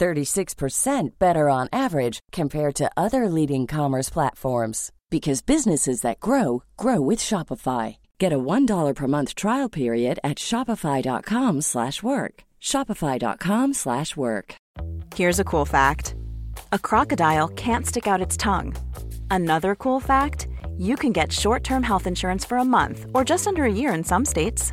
36% better on average compared to other leading commerce platforms. Because businesses that grow, grow with Shopify. Get a $1 per month trial period at shopify.com/work. Shopify.com/work. Here's a cool fact. A crocodile can't stick out its tongue. Another cool fact, you can get short-term health insurance for a month or just under a year in some states.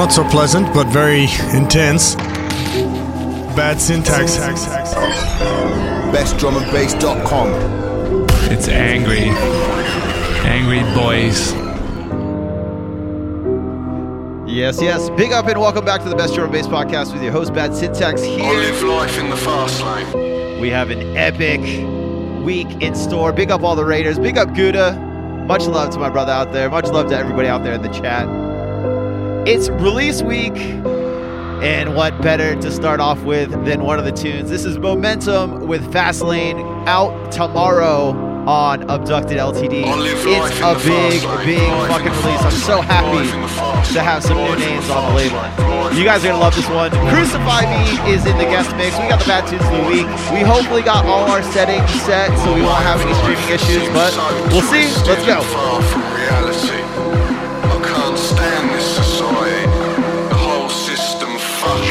Not so pleasant, but very intense. Bad Syntax. bestdrumandbass.com. It's angry. Angry boys. Yes, yes. Big up and welcome back to the Best Drum and Bass Podcast with your host, Bad Syntax, here. I live life in the fast lane. We have an epic week in store. Big up all the Raiders. Big up Gouda. Much love to my brother out there. Much love to everybody out there in the chat. It's release week. And what better to start off with than one of the tunes? This is Momentum with Fastlane, out tomorrow on Abducted Ltd. It's a big fucking release. I'm so happy to have some new names on the label. You guys are going to love this one. Crucify Me is in the guest mix. We got the bad tunes of the week. We hopefully got all our settings set, so we won't have any streaming issues, but we'll see. Let's go. I can't stand this society. Spending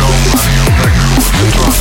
gold money on records and drugs.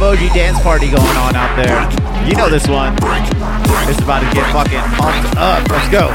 emoji dance party going on out there. You know this one. It's about to get fucking pumped up. Let's go.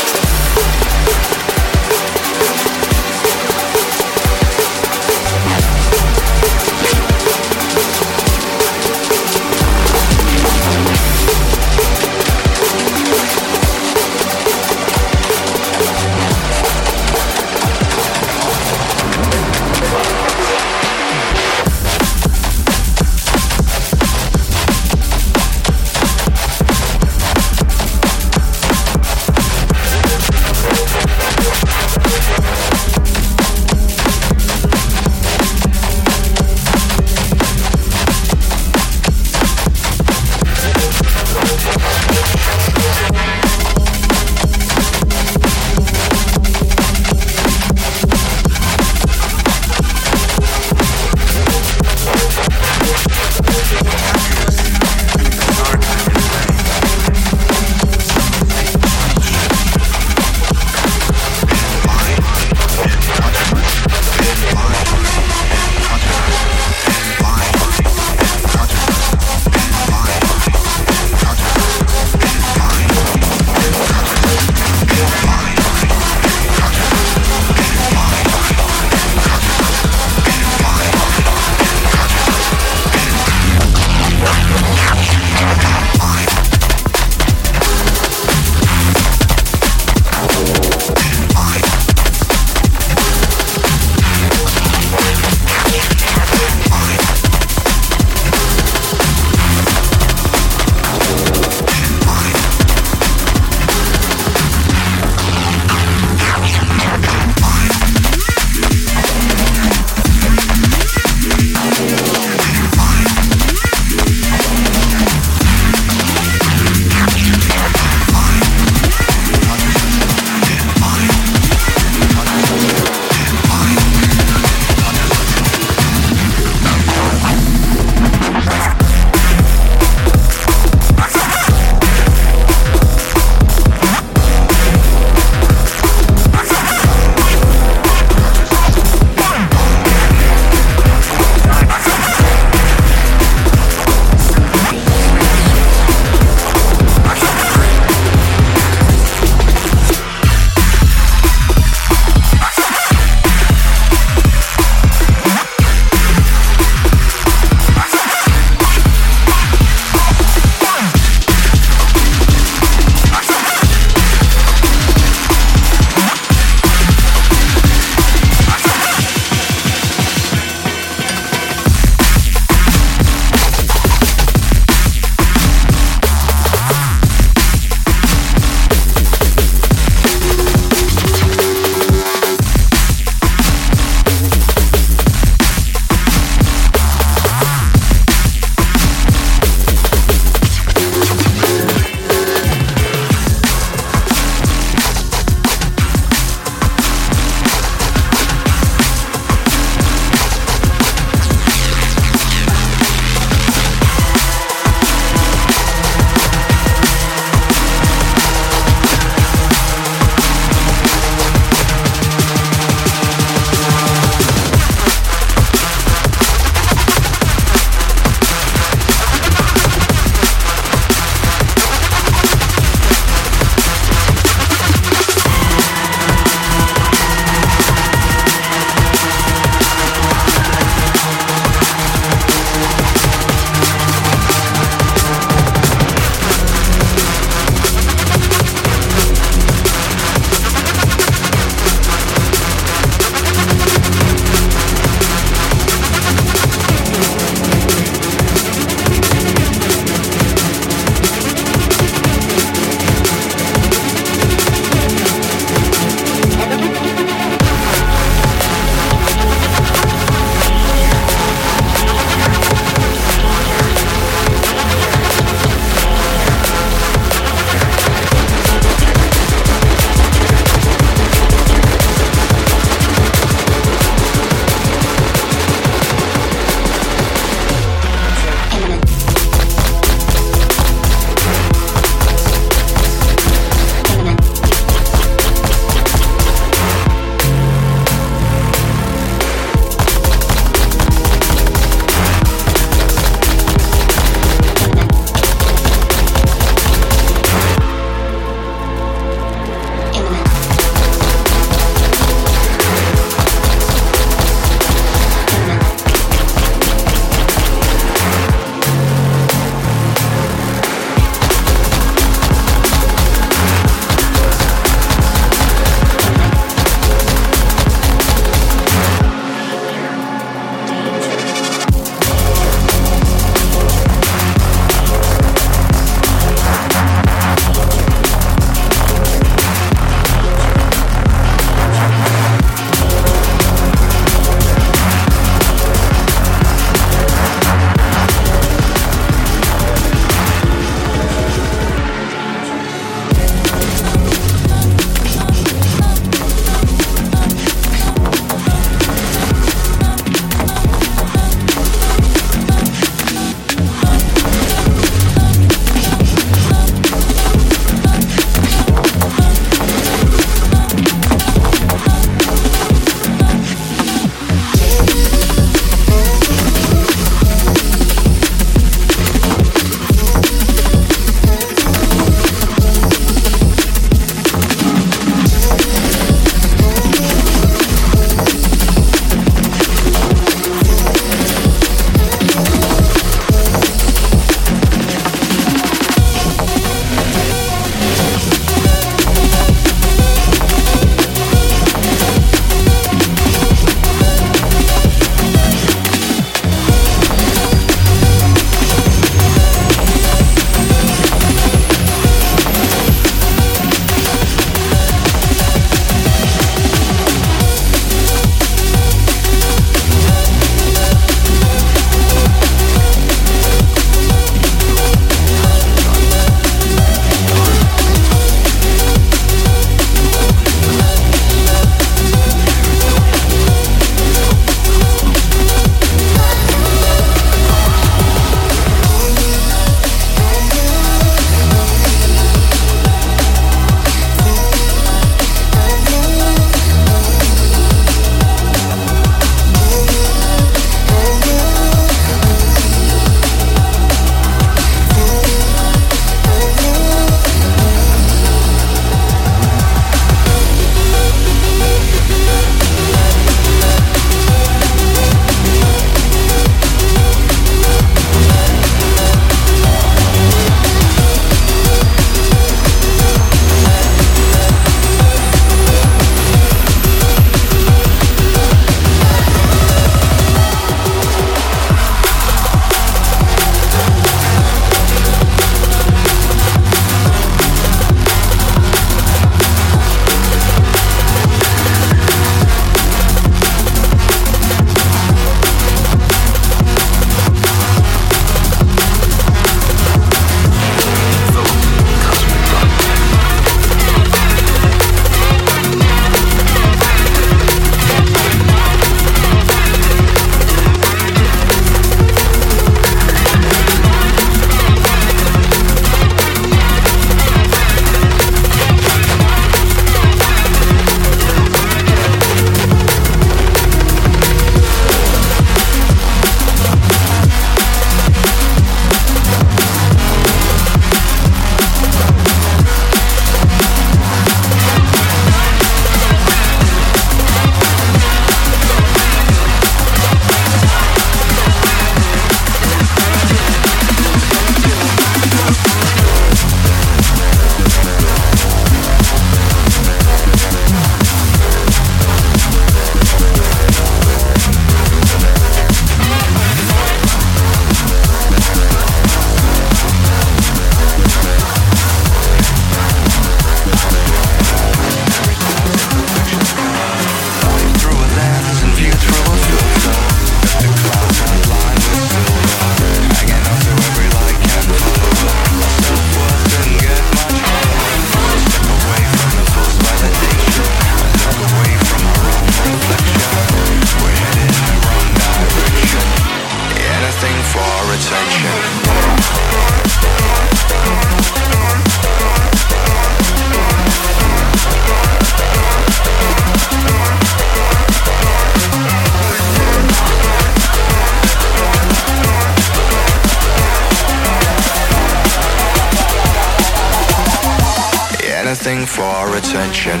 nothing for attention.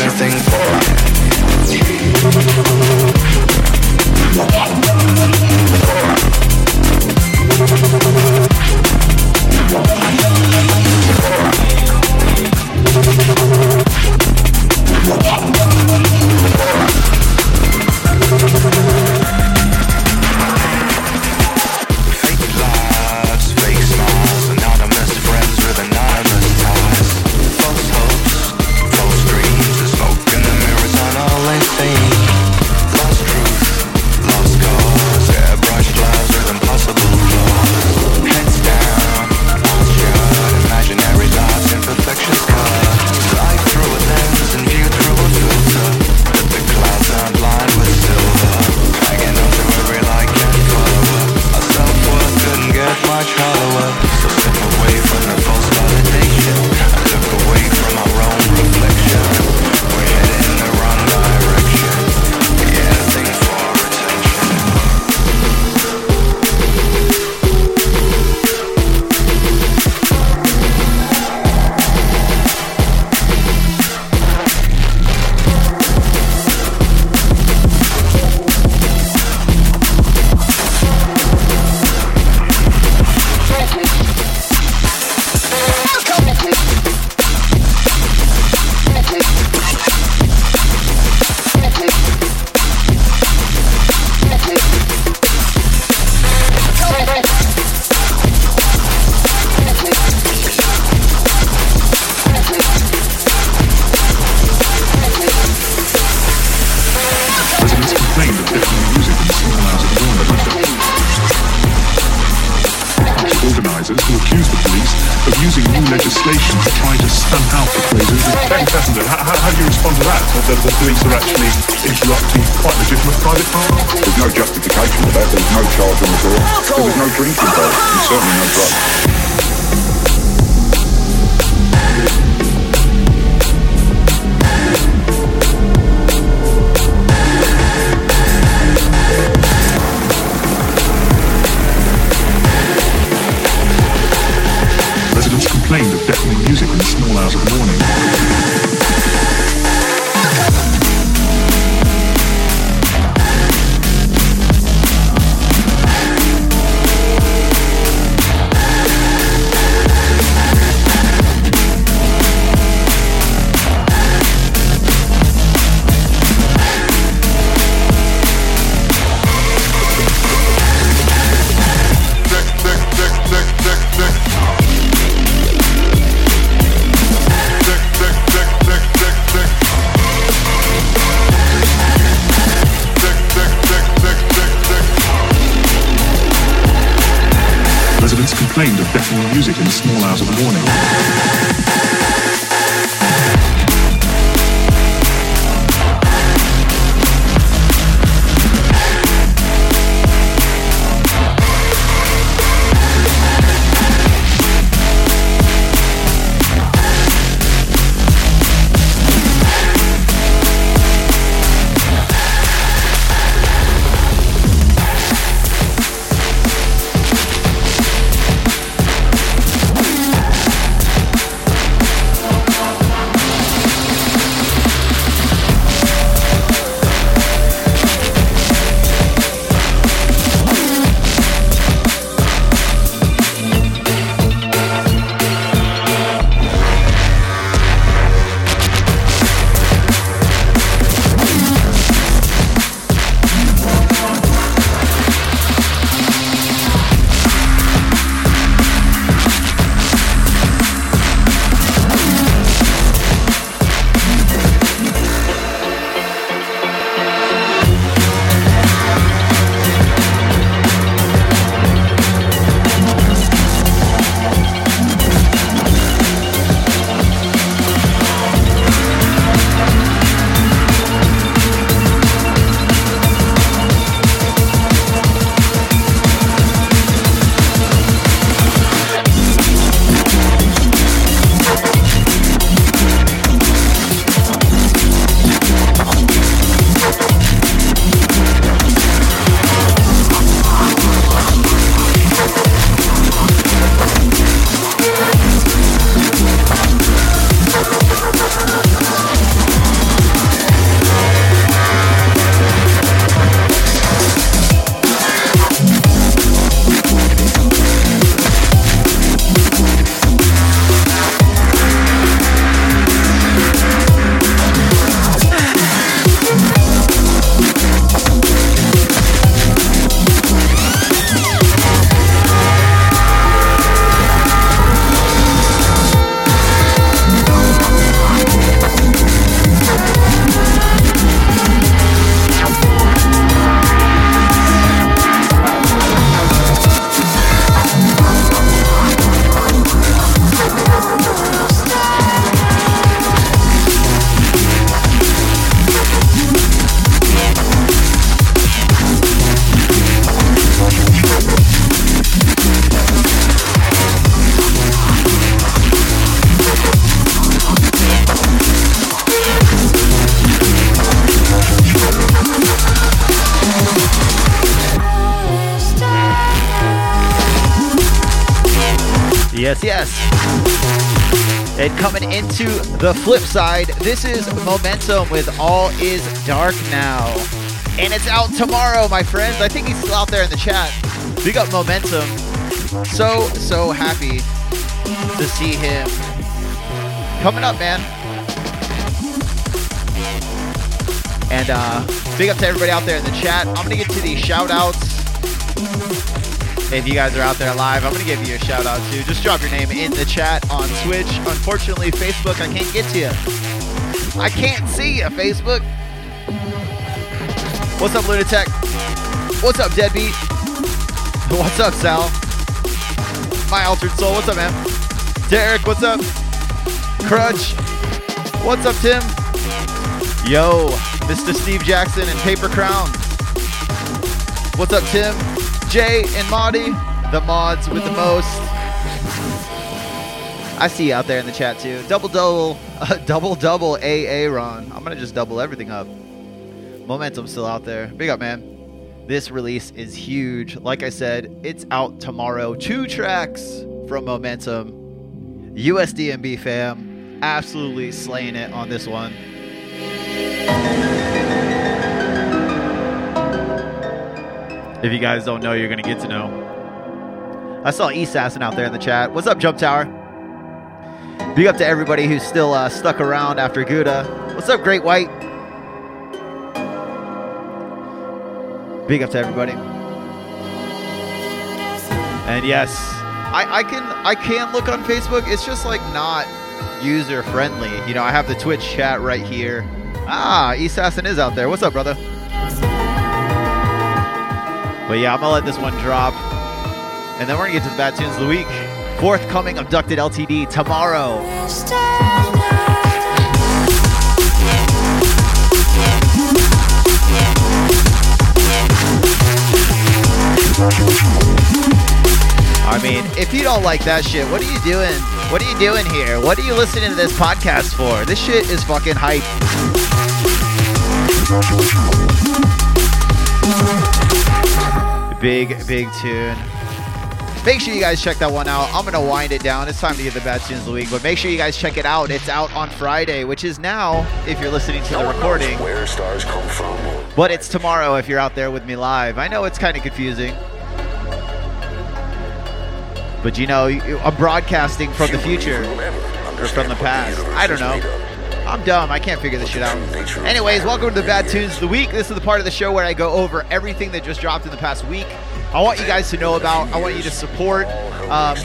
Anything for Death. And coming into the flip side, this is Momentum with All Is Dark Now. And it's out tomorrow, my friends. I think he's still out there in the chat. Big up Momentum. So happy to see him. Coming up, man. And big up to everybody out there in the chat. I'm going to get to the shout outs. If you guys are out there live, I'm going to give you a shout out too. Just drop your name in the chat on Twitch. Unfortunately, Facebook, I can't get to you. I can't see you, Facebook. What's up, Lunatech? What's up, Deadbeat? What's up, Sal? My Altered Soul, what's up, man? Derek, what's up? Crutch, what's up, Tim? Yo, Mr. Steve Jackson and Paper Crown. What's up, Tim? Jay and Maudie, the mods with the most. I see you out there in the chat too. Double, Aaron. I'm gonna just double everything up. Momentum's still out there. Big up, man. This release is huge. Like I said, it's out tomorrow. 2 tracks from Momentum. USDMB fam, absolutely slaying it on this one. If you guys don't know, you're going to get to know. I saw Esassin out there in the chat. What's up, Jump Tower? Big up to everybody who's still stuck around after Gouda. What's up, Great White? Big up to everybody. And yes, I can look on Facebook. It's just like not user friendly. You know, I have the Twitch chat right here. Ah, Esassin is out there. What's up, brother? But yeah, I'm going to let this one drop. And then we're going to get to the Bad Tunes of the Week. Forthcoming Abducted Ltd. tomorrow. I mean, if you don't like that shit, what are you doing? What are you doing here? What are you listening to this podcast for? This shit is fucking hype. Big tune. Make sure you guys check that one out. I'm going to wind it down. It's time to get the Bad Tunes of the Week, but make sure you guys check it out. It's out on Friday, which is now, if you're listening to the recording. Where stars come from. But it's tomorrow if you're out there with me live. I know it's kind of confusing. But you know, I'm broadcasting from the future or from the past. I don't know. I'm dumb. I can't figure this shit out. Anyways, welcome to the Bad Tunes of the Week. This is the part of the show where I go over everything that just dropped in the past week. I want you guys to know about. I want you to support.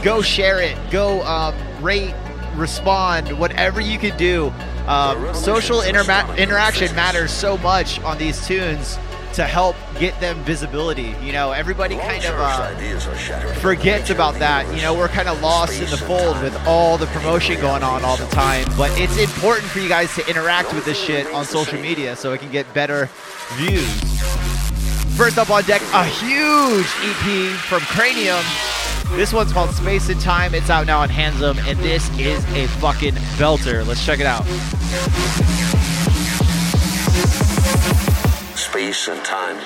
Go share it. Go rate, respond, whatever you can do. Social interaction matters so much on these tunes to help get them visibility. You know, everybody kind of forgets about that. You know, we're kind of lost in the fold with all the promotion going on all the time, but it's important for you guys to interact with this shit on social media so it can get better views. First up on deck, a huge EP from Cranium. This one's called Space and Time. It's out now on Handsome, and this is a fucking belter. Let's check it out. Space and Time.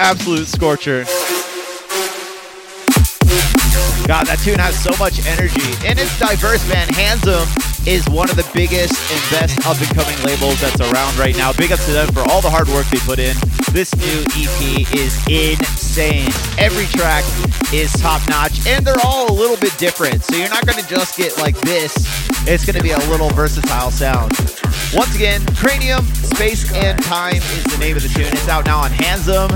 Absolute scorcher. God, that tune has so much energy. And it's diverse, man. Handsome is one of the biggest and best up-and-coming labels that's around right now. Big up to them for all the hard work they put in. This new EP is insane. Every track is top-notch, and they're all a little bit different. So you're not going to just get like this. It's going to be a little versatile sound. Once again, Cranium, Space and Time is the name of the tune. It's out now on Handsome.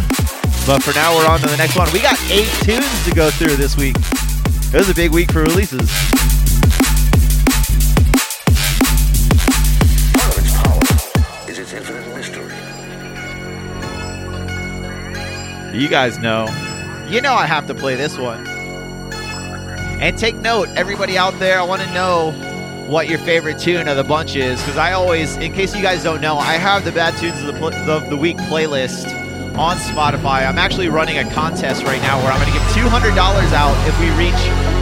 But for now, we're on to the next one. We got 8 tunes to go through this week. It was a big week for releases. mystery. You guys know. You know I have to play this one. And take note, everybody out there, I want to know what your favorite tune of the bunch is. Because I always, in case you guys don't know, I have the Bad Tunes of the Week playlist on Spotify. I'm actually running a contest right now where I'm going to give $200 out if we reach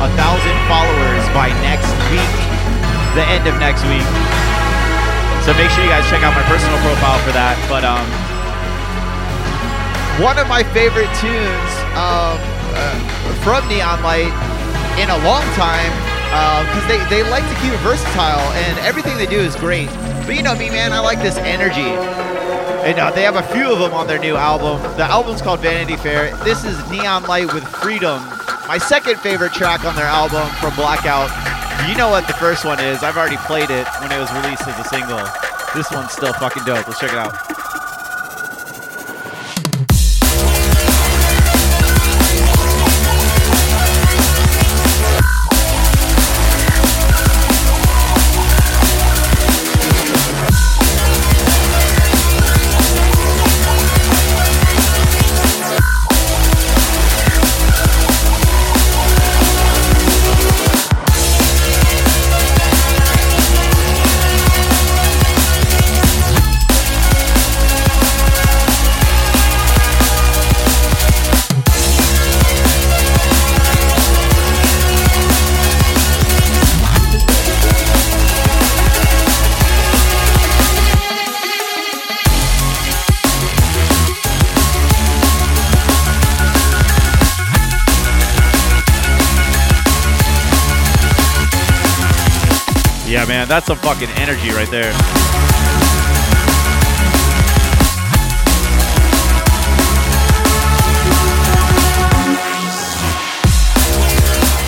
1,000 followers by next week, the end of next week. So make sure you guys check out my personal profile for that. But, one of my favorite tunes from Neon Light in a long time, because they like to keep it versatile and everything they do is great. But you know me, man, I like this energy. And they have a few of them on their new album. The album's called Vanity Fair. This is Neon Light with Freedom, my second favorite track on their album from Blackout. You know what the first one is. I've already played it when it was released as a single. This one's still fucking dope. Let's check it out. Man, that's some fucking energy right there.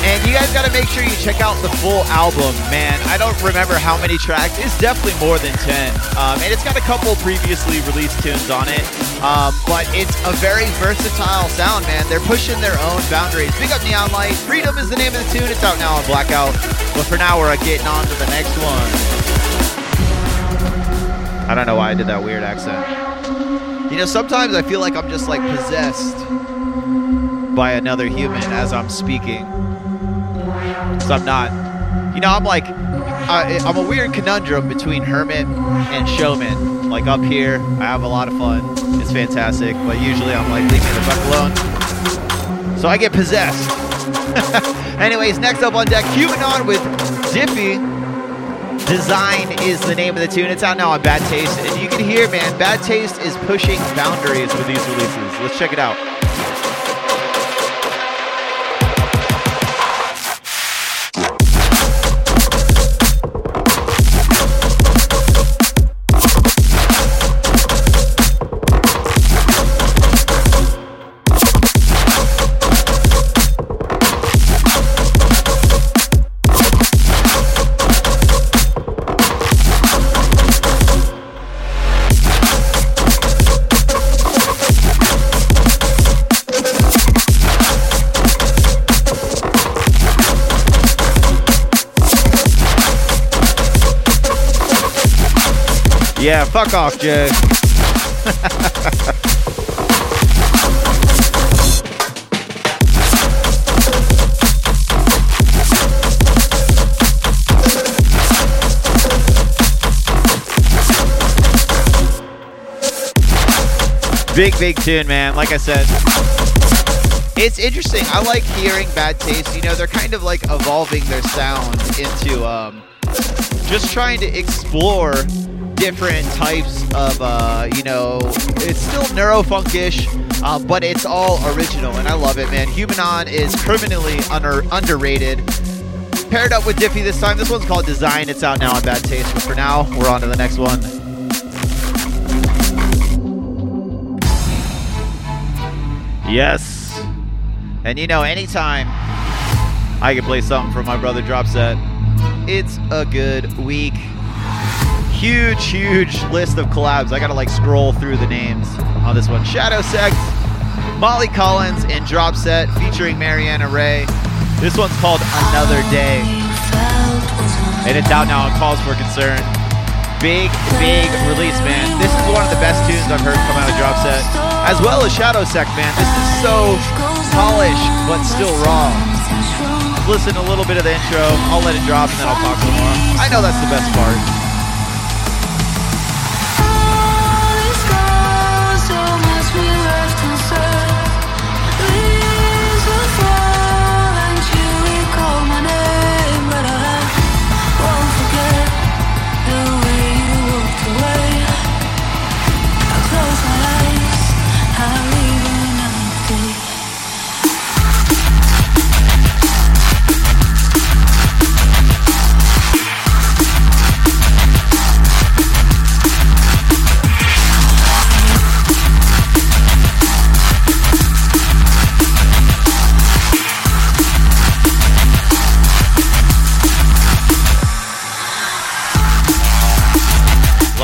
And you guys gotta make sure you check out the full album, man. I don't remember how many tracks. It's definitely more than 10. And it's got a couple previously released tunes on it. But it's a very versatile sound, man. They're pushing their own boundaries. Big up Neon Light. Freedom is the name of the tune. It's out now on Blackout. But for now, we're getting on to the next one. I don't know why I did that weird accent. You know, sometimes I feel like I'm just, like, possessed by another human as I'm speaking. So I'm not. You know, I'm like, I'm a weird conundrum between hermit and showman. Like, up here, I have a lot of fun. It's fantastic. But usually I'm like, leave me the fuck alone. So I get possessed. Anyways, next up on deck, Cubanon with Diffy. Design is the name of the tune. It's out now on Bad Taste. And you can hear, man, Bad Taste is pushing boundaries with these releases. Let's check it out. Yeah, fuck off, Jay. Big tune, man. Like I said, it's interesting. I like hearing Bad Taste. You know, they're kind of like evolving their sound into just trying to explore different types of, you know, it's still neurofunkish, but it's all original, and I love it, man. Humanon is criminally underrated. Paired up with Diffy this time. This one's called Design. It's out now on Bad Taste, but for now, we're on to the next one. Yes. And, you know, anytime I can play something from my brother Dropset, it's a good week. Huge list of collabs. I gotta like scroll through the names on this one. Shadow Sex, Molly Collins, and Dropset featuring Mariana Ray. This one's called Another Day. And it's out now on Cause for Concern. big release, man. This is one of the best tunes I've heard come out of Dropset, as well as Shadow Sec, man. This is so polished, but still raw. I've listened to a little bit of the intro. I'll let it drop, and then I'll talk some more. I know that's the best part.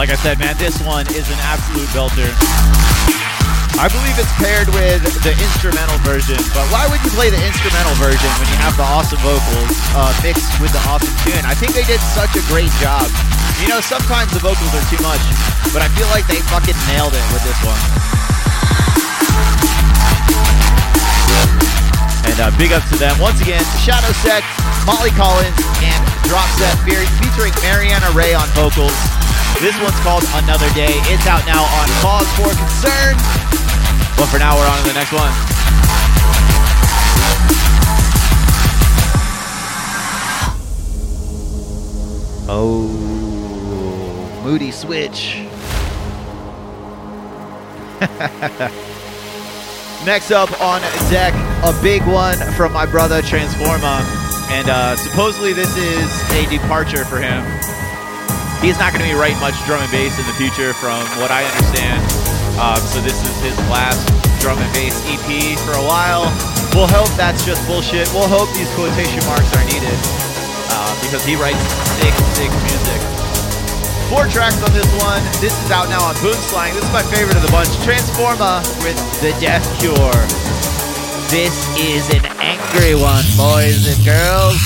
Like I said, man, this one is an absolute belter. I believe it's paired with the instrumental version, but why would you play the instrumental version when you have the awesome vocals mixed with the awesome tune? I think they did such a great job. You know, sometimes the vocals are too much, but I feel like they fucking nailed it with this one. And big up to them. Once again, Shadow Sec, Molly Collins, and Dropset featuring Mariana Ray on vocals. This one's called Another Day. It's out now on Cause for Concern. But for now, we're on to the next one. Oh, moody switch. Next up on deck, a big one from my brother Transforma. And supposedly this is a departure for him. He's not going to be writing much drum and bass in the future from what I understand. So this is his last drum and bass EP for a while. We'll hope that's just bullshit. We'll hope these quotation marks are needed because he writes sick music. 4 tracks on this one. This is out now on Boomslang. This is my favorite of the bunch. Transforma with The Death Cure. This is an angry one, boys and girls.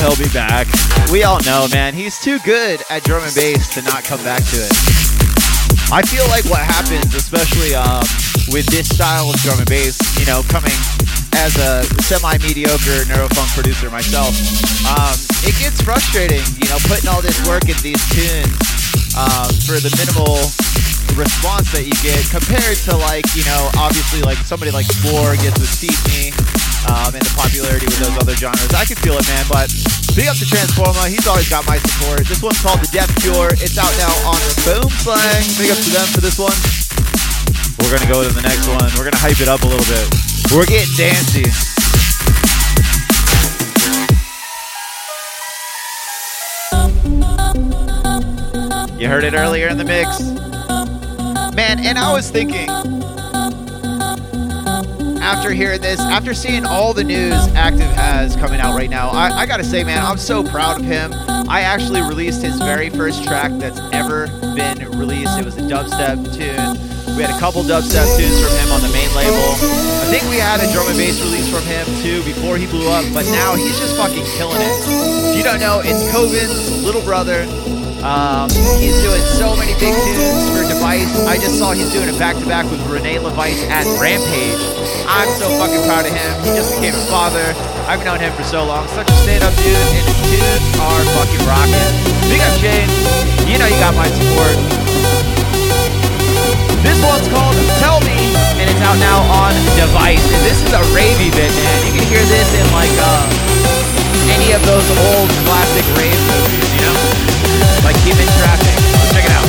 He'll be back. We all know, man. He's too good at drum and bass to not come back to it. I feel like what happens, especially with this style of drum and bass, you know, coming as a semi-mediocre neurofunk producer myself, it gets frustrating, you know, putting all this work in these tunes for the minimal response that you get compared to, like, you know, obviously, like, somebody like Spore gets with Seat Me. And the popularity with those other genres. I can feel it, man, but big up to Transforma. He's always got my support. This one's called The Death Cure. It's out now on Boomslang. Big up to them for this one. We're going to go to the next one. We're going to hype it up a little bit. We're getting dancey. You heard it earlier in the mix. Man, and I was thinking... After hearing this, after seeing all the news Active has coming out right now, I gotta say, man, I'm so proud of him. I actually released his very first track that's ever been released. It was a dubstep tune. We had a couple dubstep tunes from him on the main label. I think we had a drum and bass release from him, too, before he blew up, but now he's just fucking killing it. If you don't know, it's Coven's little brother. He's doing so many big tunes for Device. I just saw he's doing a back-to-back with Renee Levice at Rampage. I'm so fucking proud of him. He just became a father. I've known him for so long. Such a stand-up dude, and his tunes are fucking rocking. Big up, Shane. You know you got my support. This one's called Tell Me, and it's out now on Device. And this is a ravey bit, man. You can hear this in like any of those old classic rave movies, you know? Like Keep in Traffic. Let's check it out.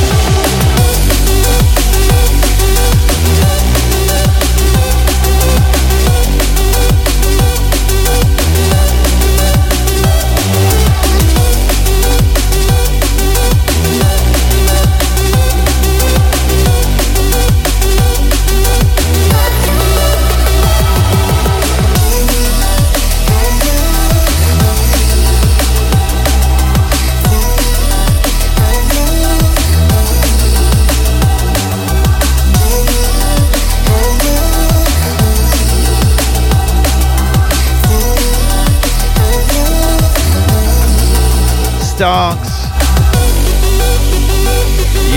Stonks.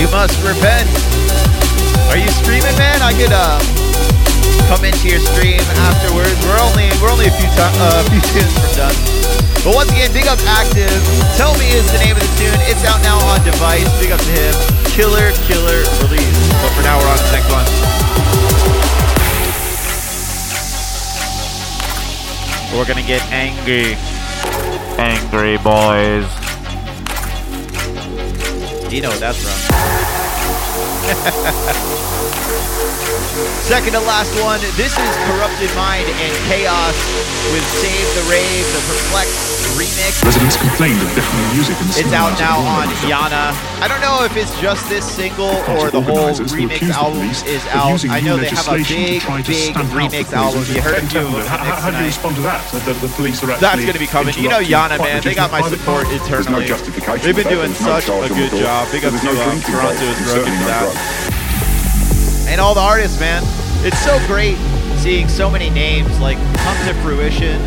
You must repent. Are you streaming, man? I could come into your stream afterwards. We're only a few tunes from done. But once again, big up Active. Tell Me is the name of the tune. It's out now on Device. Big up to him. Killer release. But for now, we're on to the next one. We're gonna get angry. Angry boys. You know that's wrong. Second to last one. This is Corrupted Mind and Chaos with Save the Rave, the Perplexed remix. Residents complained of deafening music in the It's out now on Yana. I don't know if it's just this single or the whole remix album is out. I know they have a big remix album. You heard a few of them. How do you respond to that? The police are actually that's going to be coming. You know Yana, man. They got my support eternally. They've been doing such a good job. Big up to Toronto is broken for that. And all the artists, man. It's so great seeing so many names like come to fruition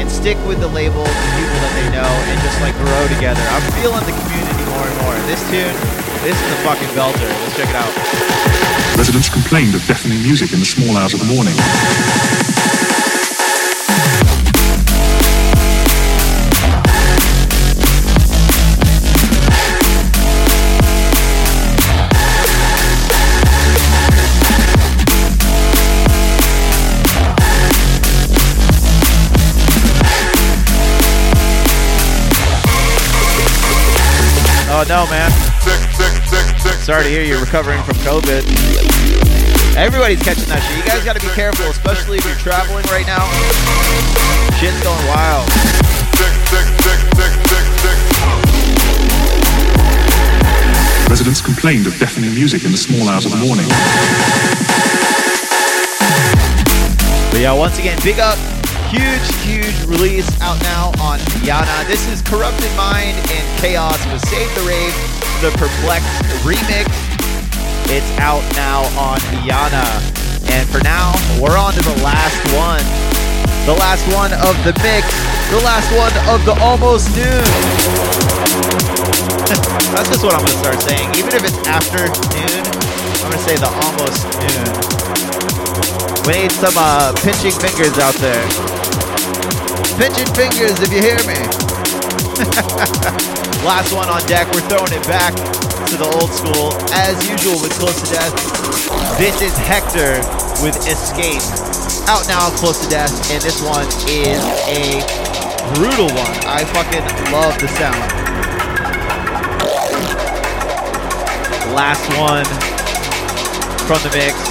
and stick with the label, the people that they know, and just like grow together. I'm feeling the community more and more. This tune, this is a fucking belter. Let's check it out. Residents complained of deafening music in the small hours of the morning. Oh no, man. Sorry to hear you're recovering from COVID. Everybody's catching that shit. You guys gotta be careful, especially if you're traveling right now. Shit's going wild. Residents complained of deafening music in the small hours of the morning. But yeah, once again, big up. Huge release out now on Yana. This is Corrupted Mind and Chaos with Save the Rave, the Perplexed remix. It's out now on Yana. And for now, we're on to the last one. The last one of the mix. The last one of the almost noon. That's just what I'm going to start saying. Even if it's after noon, I'm going to say the almost noon. We need some pinching fingers out there. Pinching fingers, if you hear me. Last one on deck. We're throwing it back to the old school, as usual with Close to Death. This is Hector with Escape. Out now, Close to Death, and this one is a brutal one. I fucking love the sound. Last one from the mix.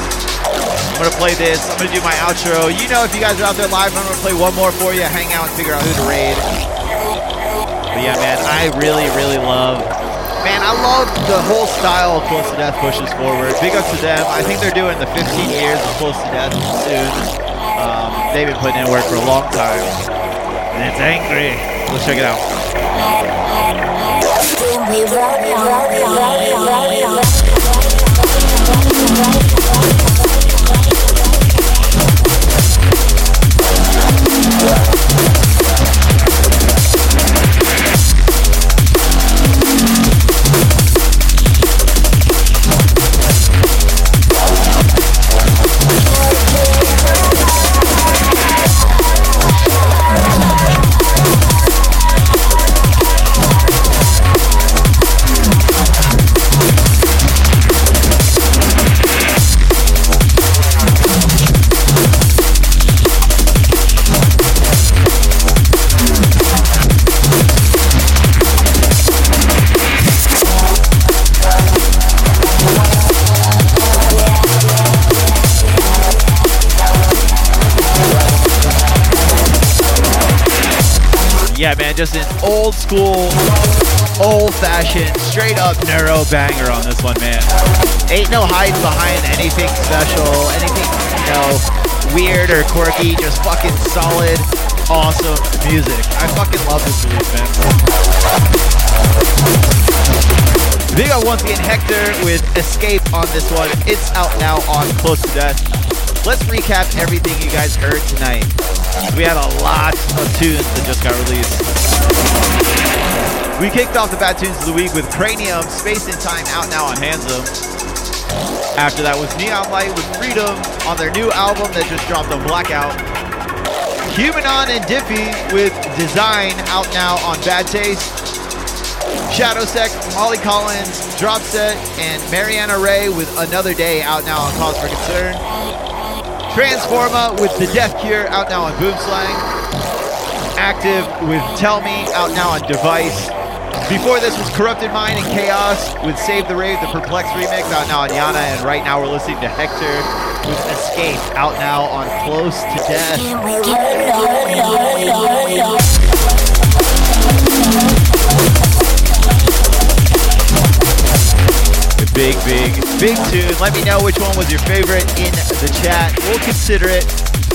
I'm going to play this. I'm going to do my outro. You know, if you guys are out there live, I'm going to play one more for you. Hang out and figure out who to raid. But yeah, man, I really love... Man, I love the whole style of Close to Death pushes forward. Big up to them. I think they're doing the 15 years of Close to Death soon. They've been putting in work for a long time. And it's angry. Let's check it out. yeah, man, just an old school, old fashioned, straight up neuro banger on this one, man. Ain't no hiding behind anything special, anything, you know, weird or quirky, just fucking solid, awesome music. I fucking love this music, man. We got once again Hector with Escape on this one. It's out now on Close to Death. Let's recap everything you guys heard tonight. We had a lot of tunes that just got released. We kicked off the Bad Tunes of the Week with Cranium, Space and Time, out now on Handsome. After that was Neon Light with Freedom on their new album that just dropped on Blackout. Cubanon and Diffie with Design, out now on Bad Taste. Shadowsec, Molly Collins, Dropset, and Mariana Ray with Another Day, out now on Cause for Concern. Transforma with The Death Cure, out now on Boomslang. Active with Tell Me, out now on Device. Before this was Corrupted Mind and Chaos with Save the Rave, the Perplexed remix, out now on Yana. And right now we're listening to Hector with Escape, out now on Close to Death. A big tune. Let me know which one was your favorite in the chat. We'll consider it.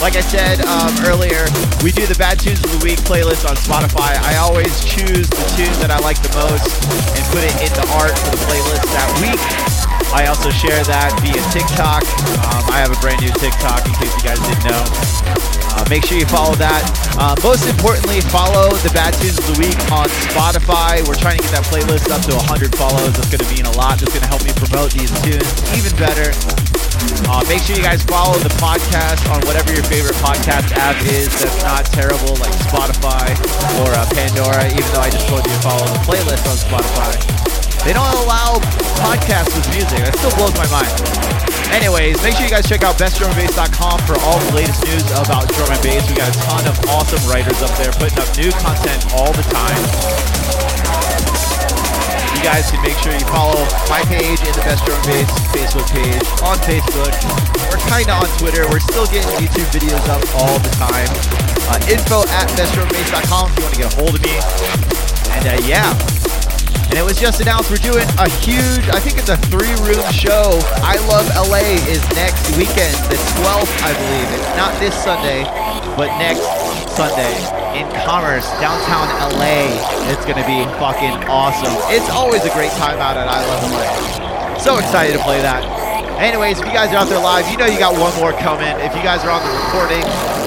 Like I said earlier, we do the Bad Tunes of the Week playlist on Spotify. I always choose the tune that I like the most and put it in the art for the playlist that week. I also share that via TikTok. I have a brand new TikTok in case you guys didn't know. Make sure you follow that. Most importantly, follow the Bad Tunes of the Week on Spotify. We're trying to get that playlist up to 100 follows. That's going to mean a lot. That's going to help me promote these tunes even better. Make sure you guys follow the podcast on whatever your favorite podcast app is that's not terrible, like Spotify or Pandora, even though I just told you to follow the playlist on Spotify. They don't allow podcasts with music. That still blows my mind. Anyways, make sure you guys check out bestdrumandbass.com for all the latest news about drum and bass. We got a ton of awesome writers up there putting up new content all the time. You guys can make sure you follow my page and the Best Drum Bass Facebook page on Facebook. We're kind of on Twitter. We're still getting YouTube videos up all the time. Info@bestdrumbass.com if you want to get a hold of me. And yeah. And it was just announced we're doing a huge, I think it's a 3-room show. I Love LA is next weekend, the 12th, I believe. It's not this Sunday, but next Sunday. In Commerce, downtown LA. It's gonna be fucking awesome. It's always a great time out at I Love LA. So excited to play that. Anyways, if you guys are out there live, you know you got one more coming. If you guys are on the recording,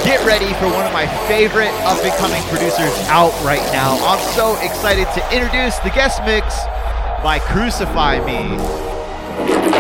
get ready for one of my favorite up-and-coming producers out right now. I'm so excited to introduce the guest mix by Crucify Me.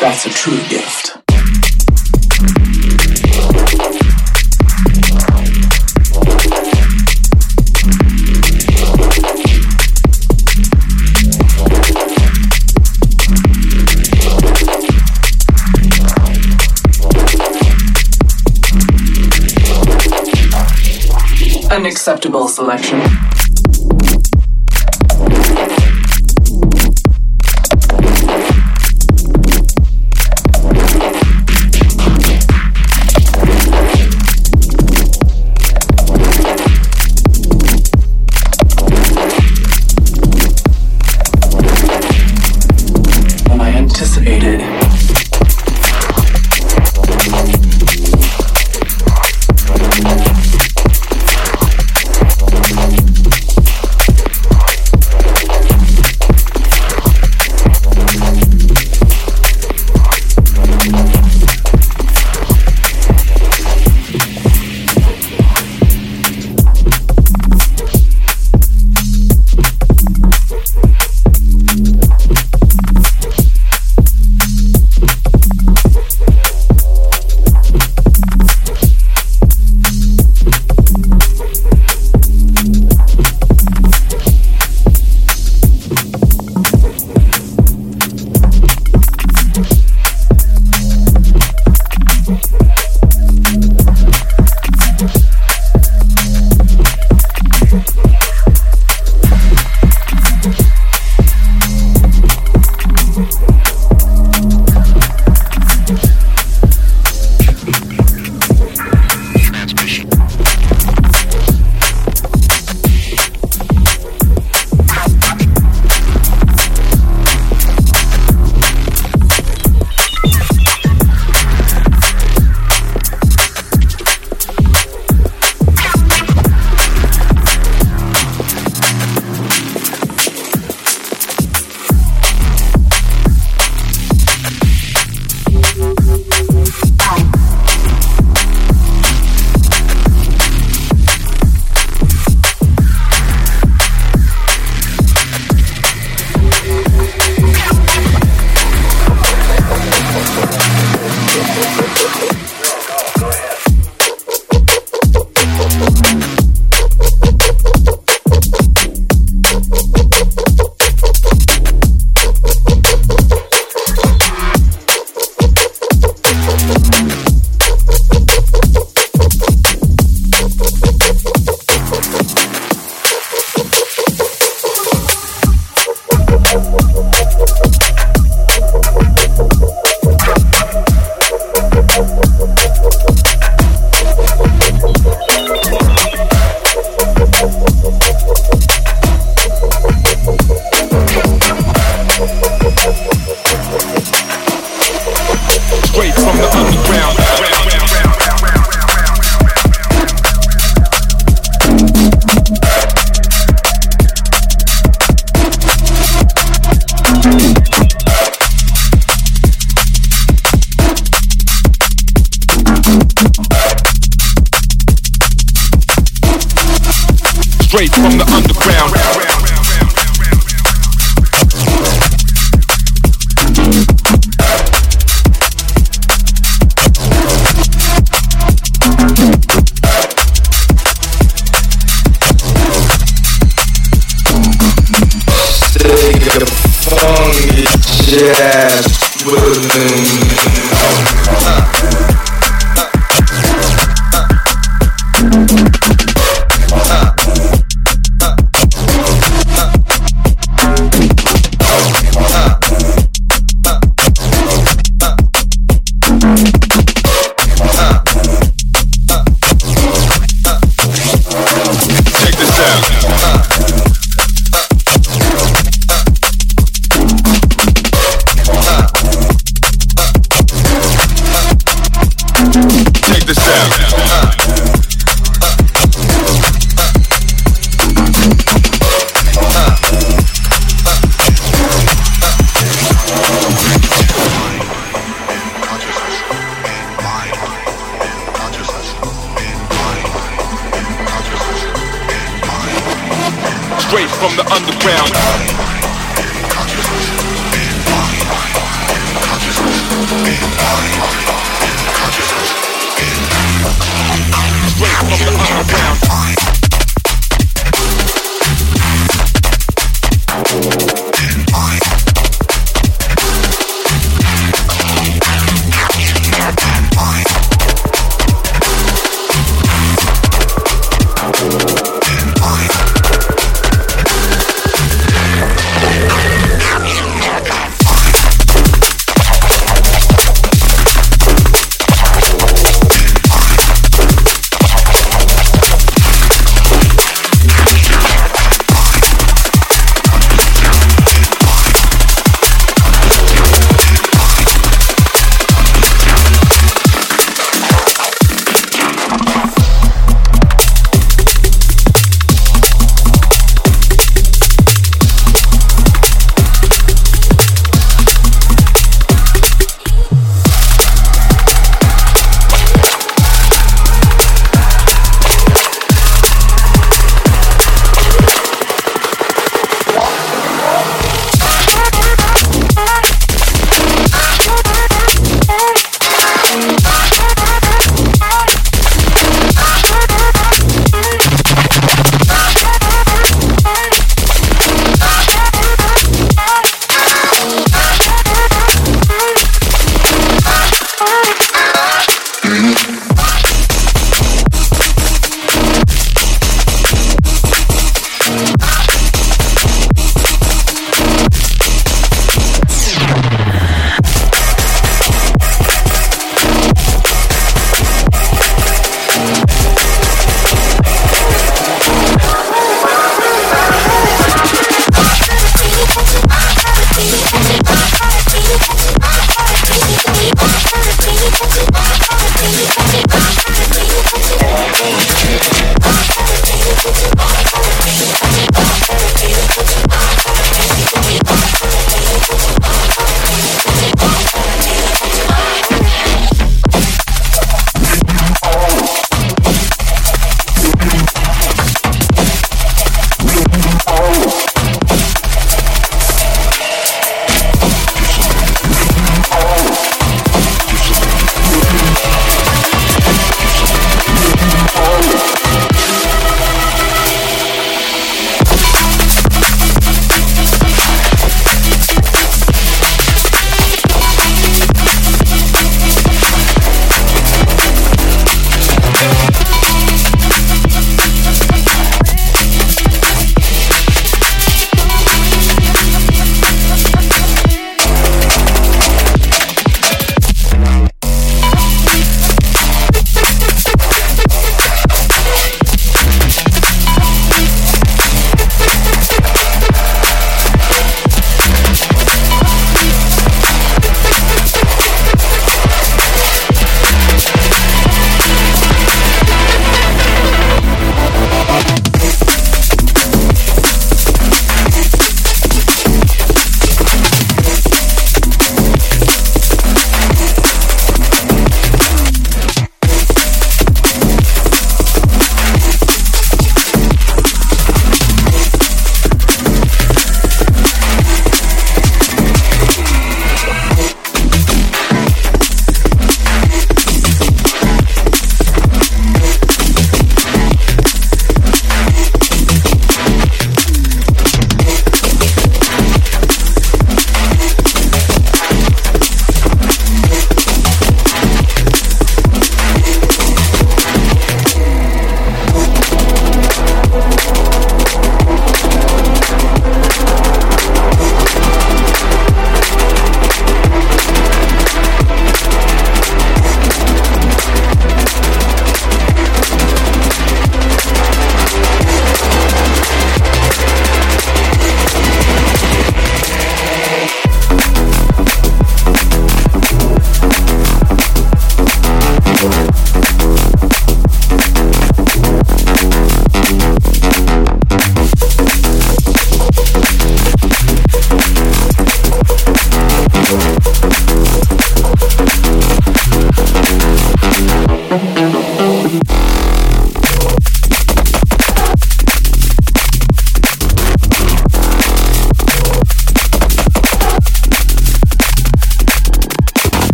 That's a true gift. Unacceptable selection.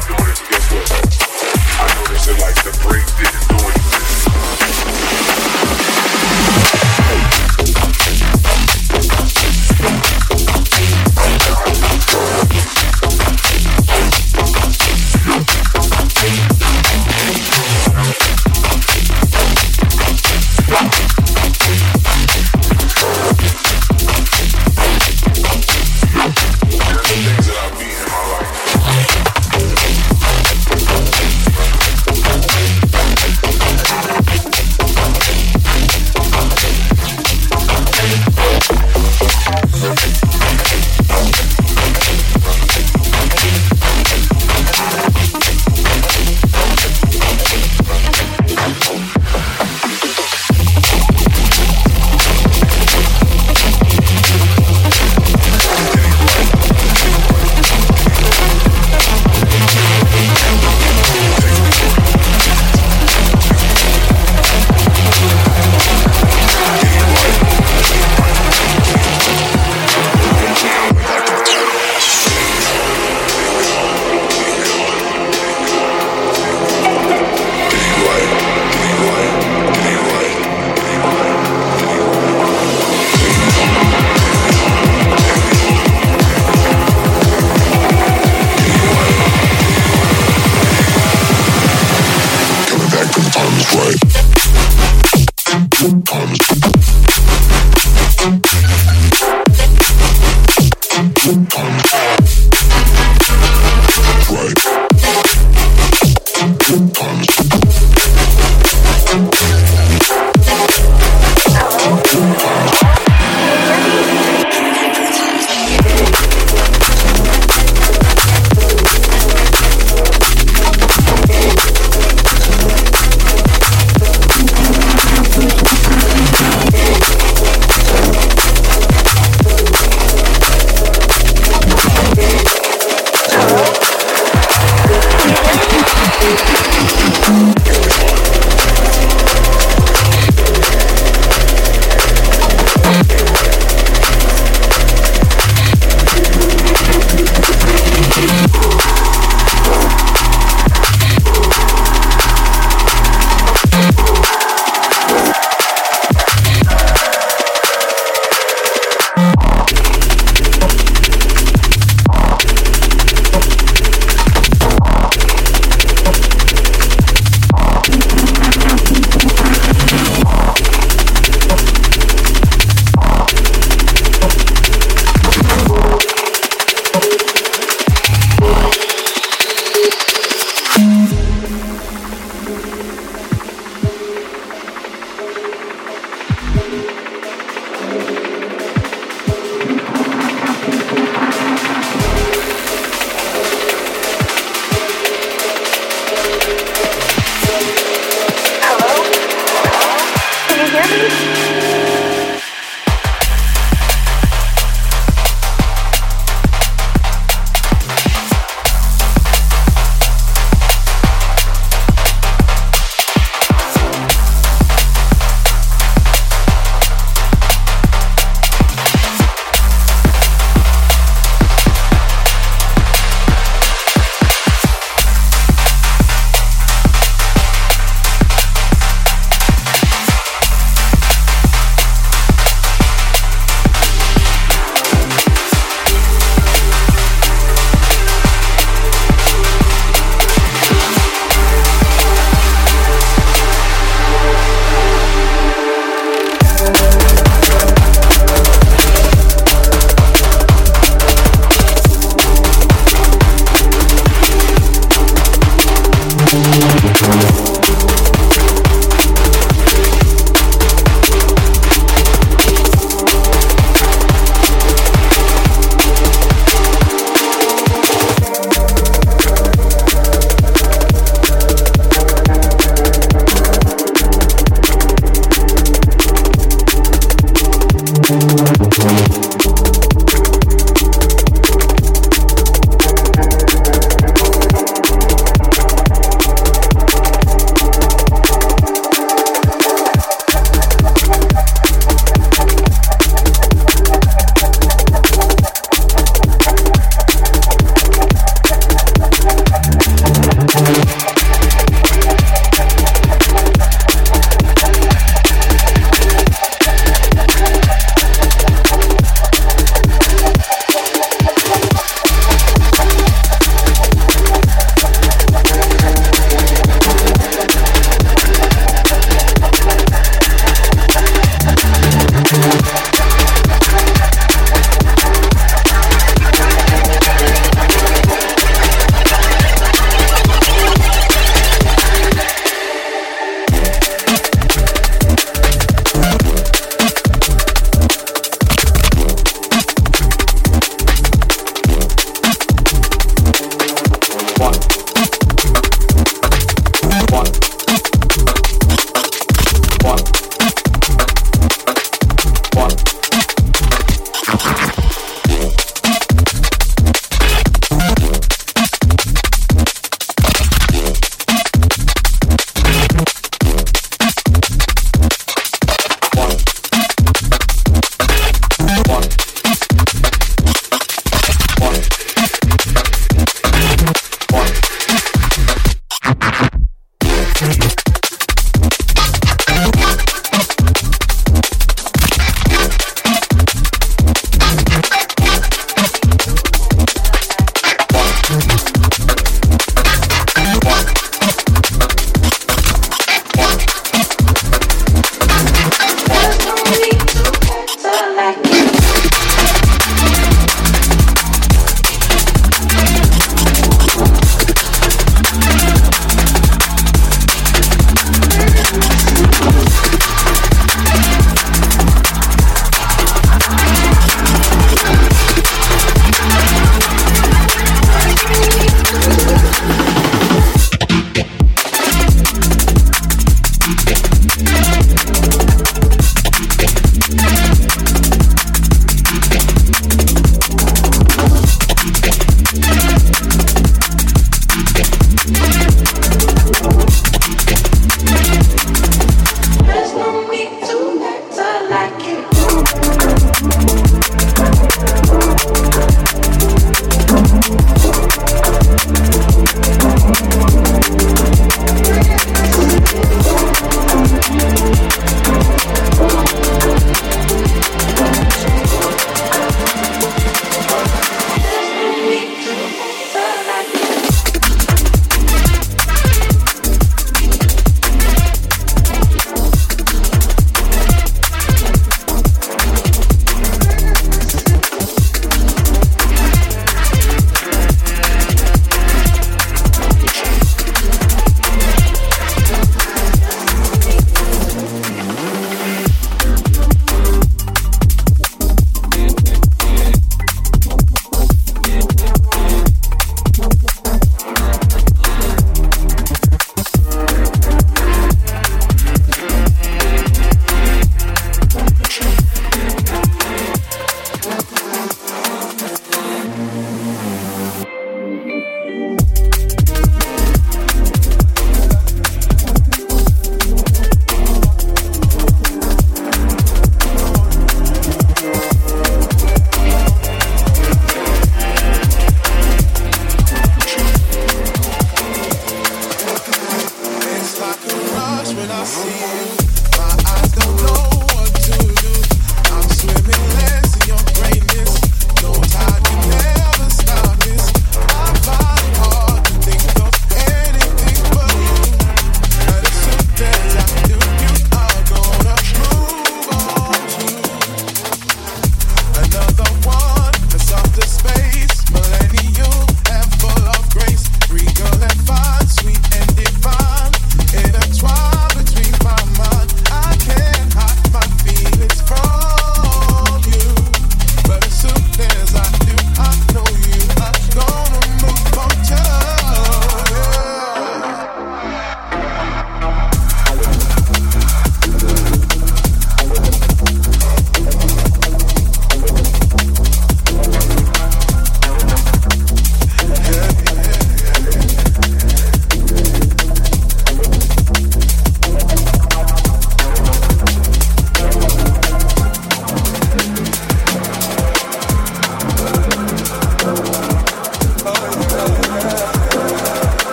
stop doing this, guess what? I noticed that like the break didn't do